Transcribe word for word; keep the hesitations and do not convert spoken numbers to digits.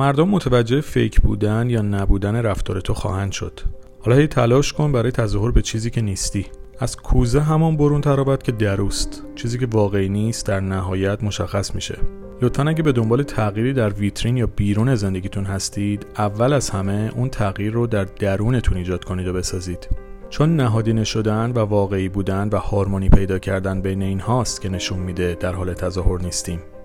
مردم متوجه فیک بودن یا نبودن رفتار تو خواهند شد. حالا هی تلاش کن برای تظاهر به چیزی که نیستی. از کوزه همان برون ترابد که دروست. چیزی که واقعی نیست در نهایت مشخص میشه. لطفاً اگه به دنبال تغییری در ویترین یا بیرون زندگیتون هستید، اول از همه اون تغییر رو در درونتون ایجاد کنید و بسازید. چون نهادینه شدن و واقعی بودن و هارمونی پیدا کردن بین این هاست که نشون میده در حال تظاهر نیستیم.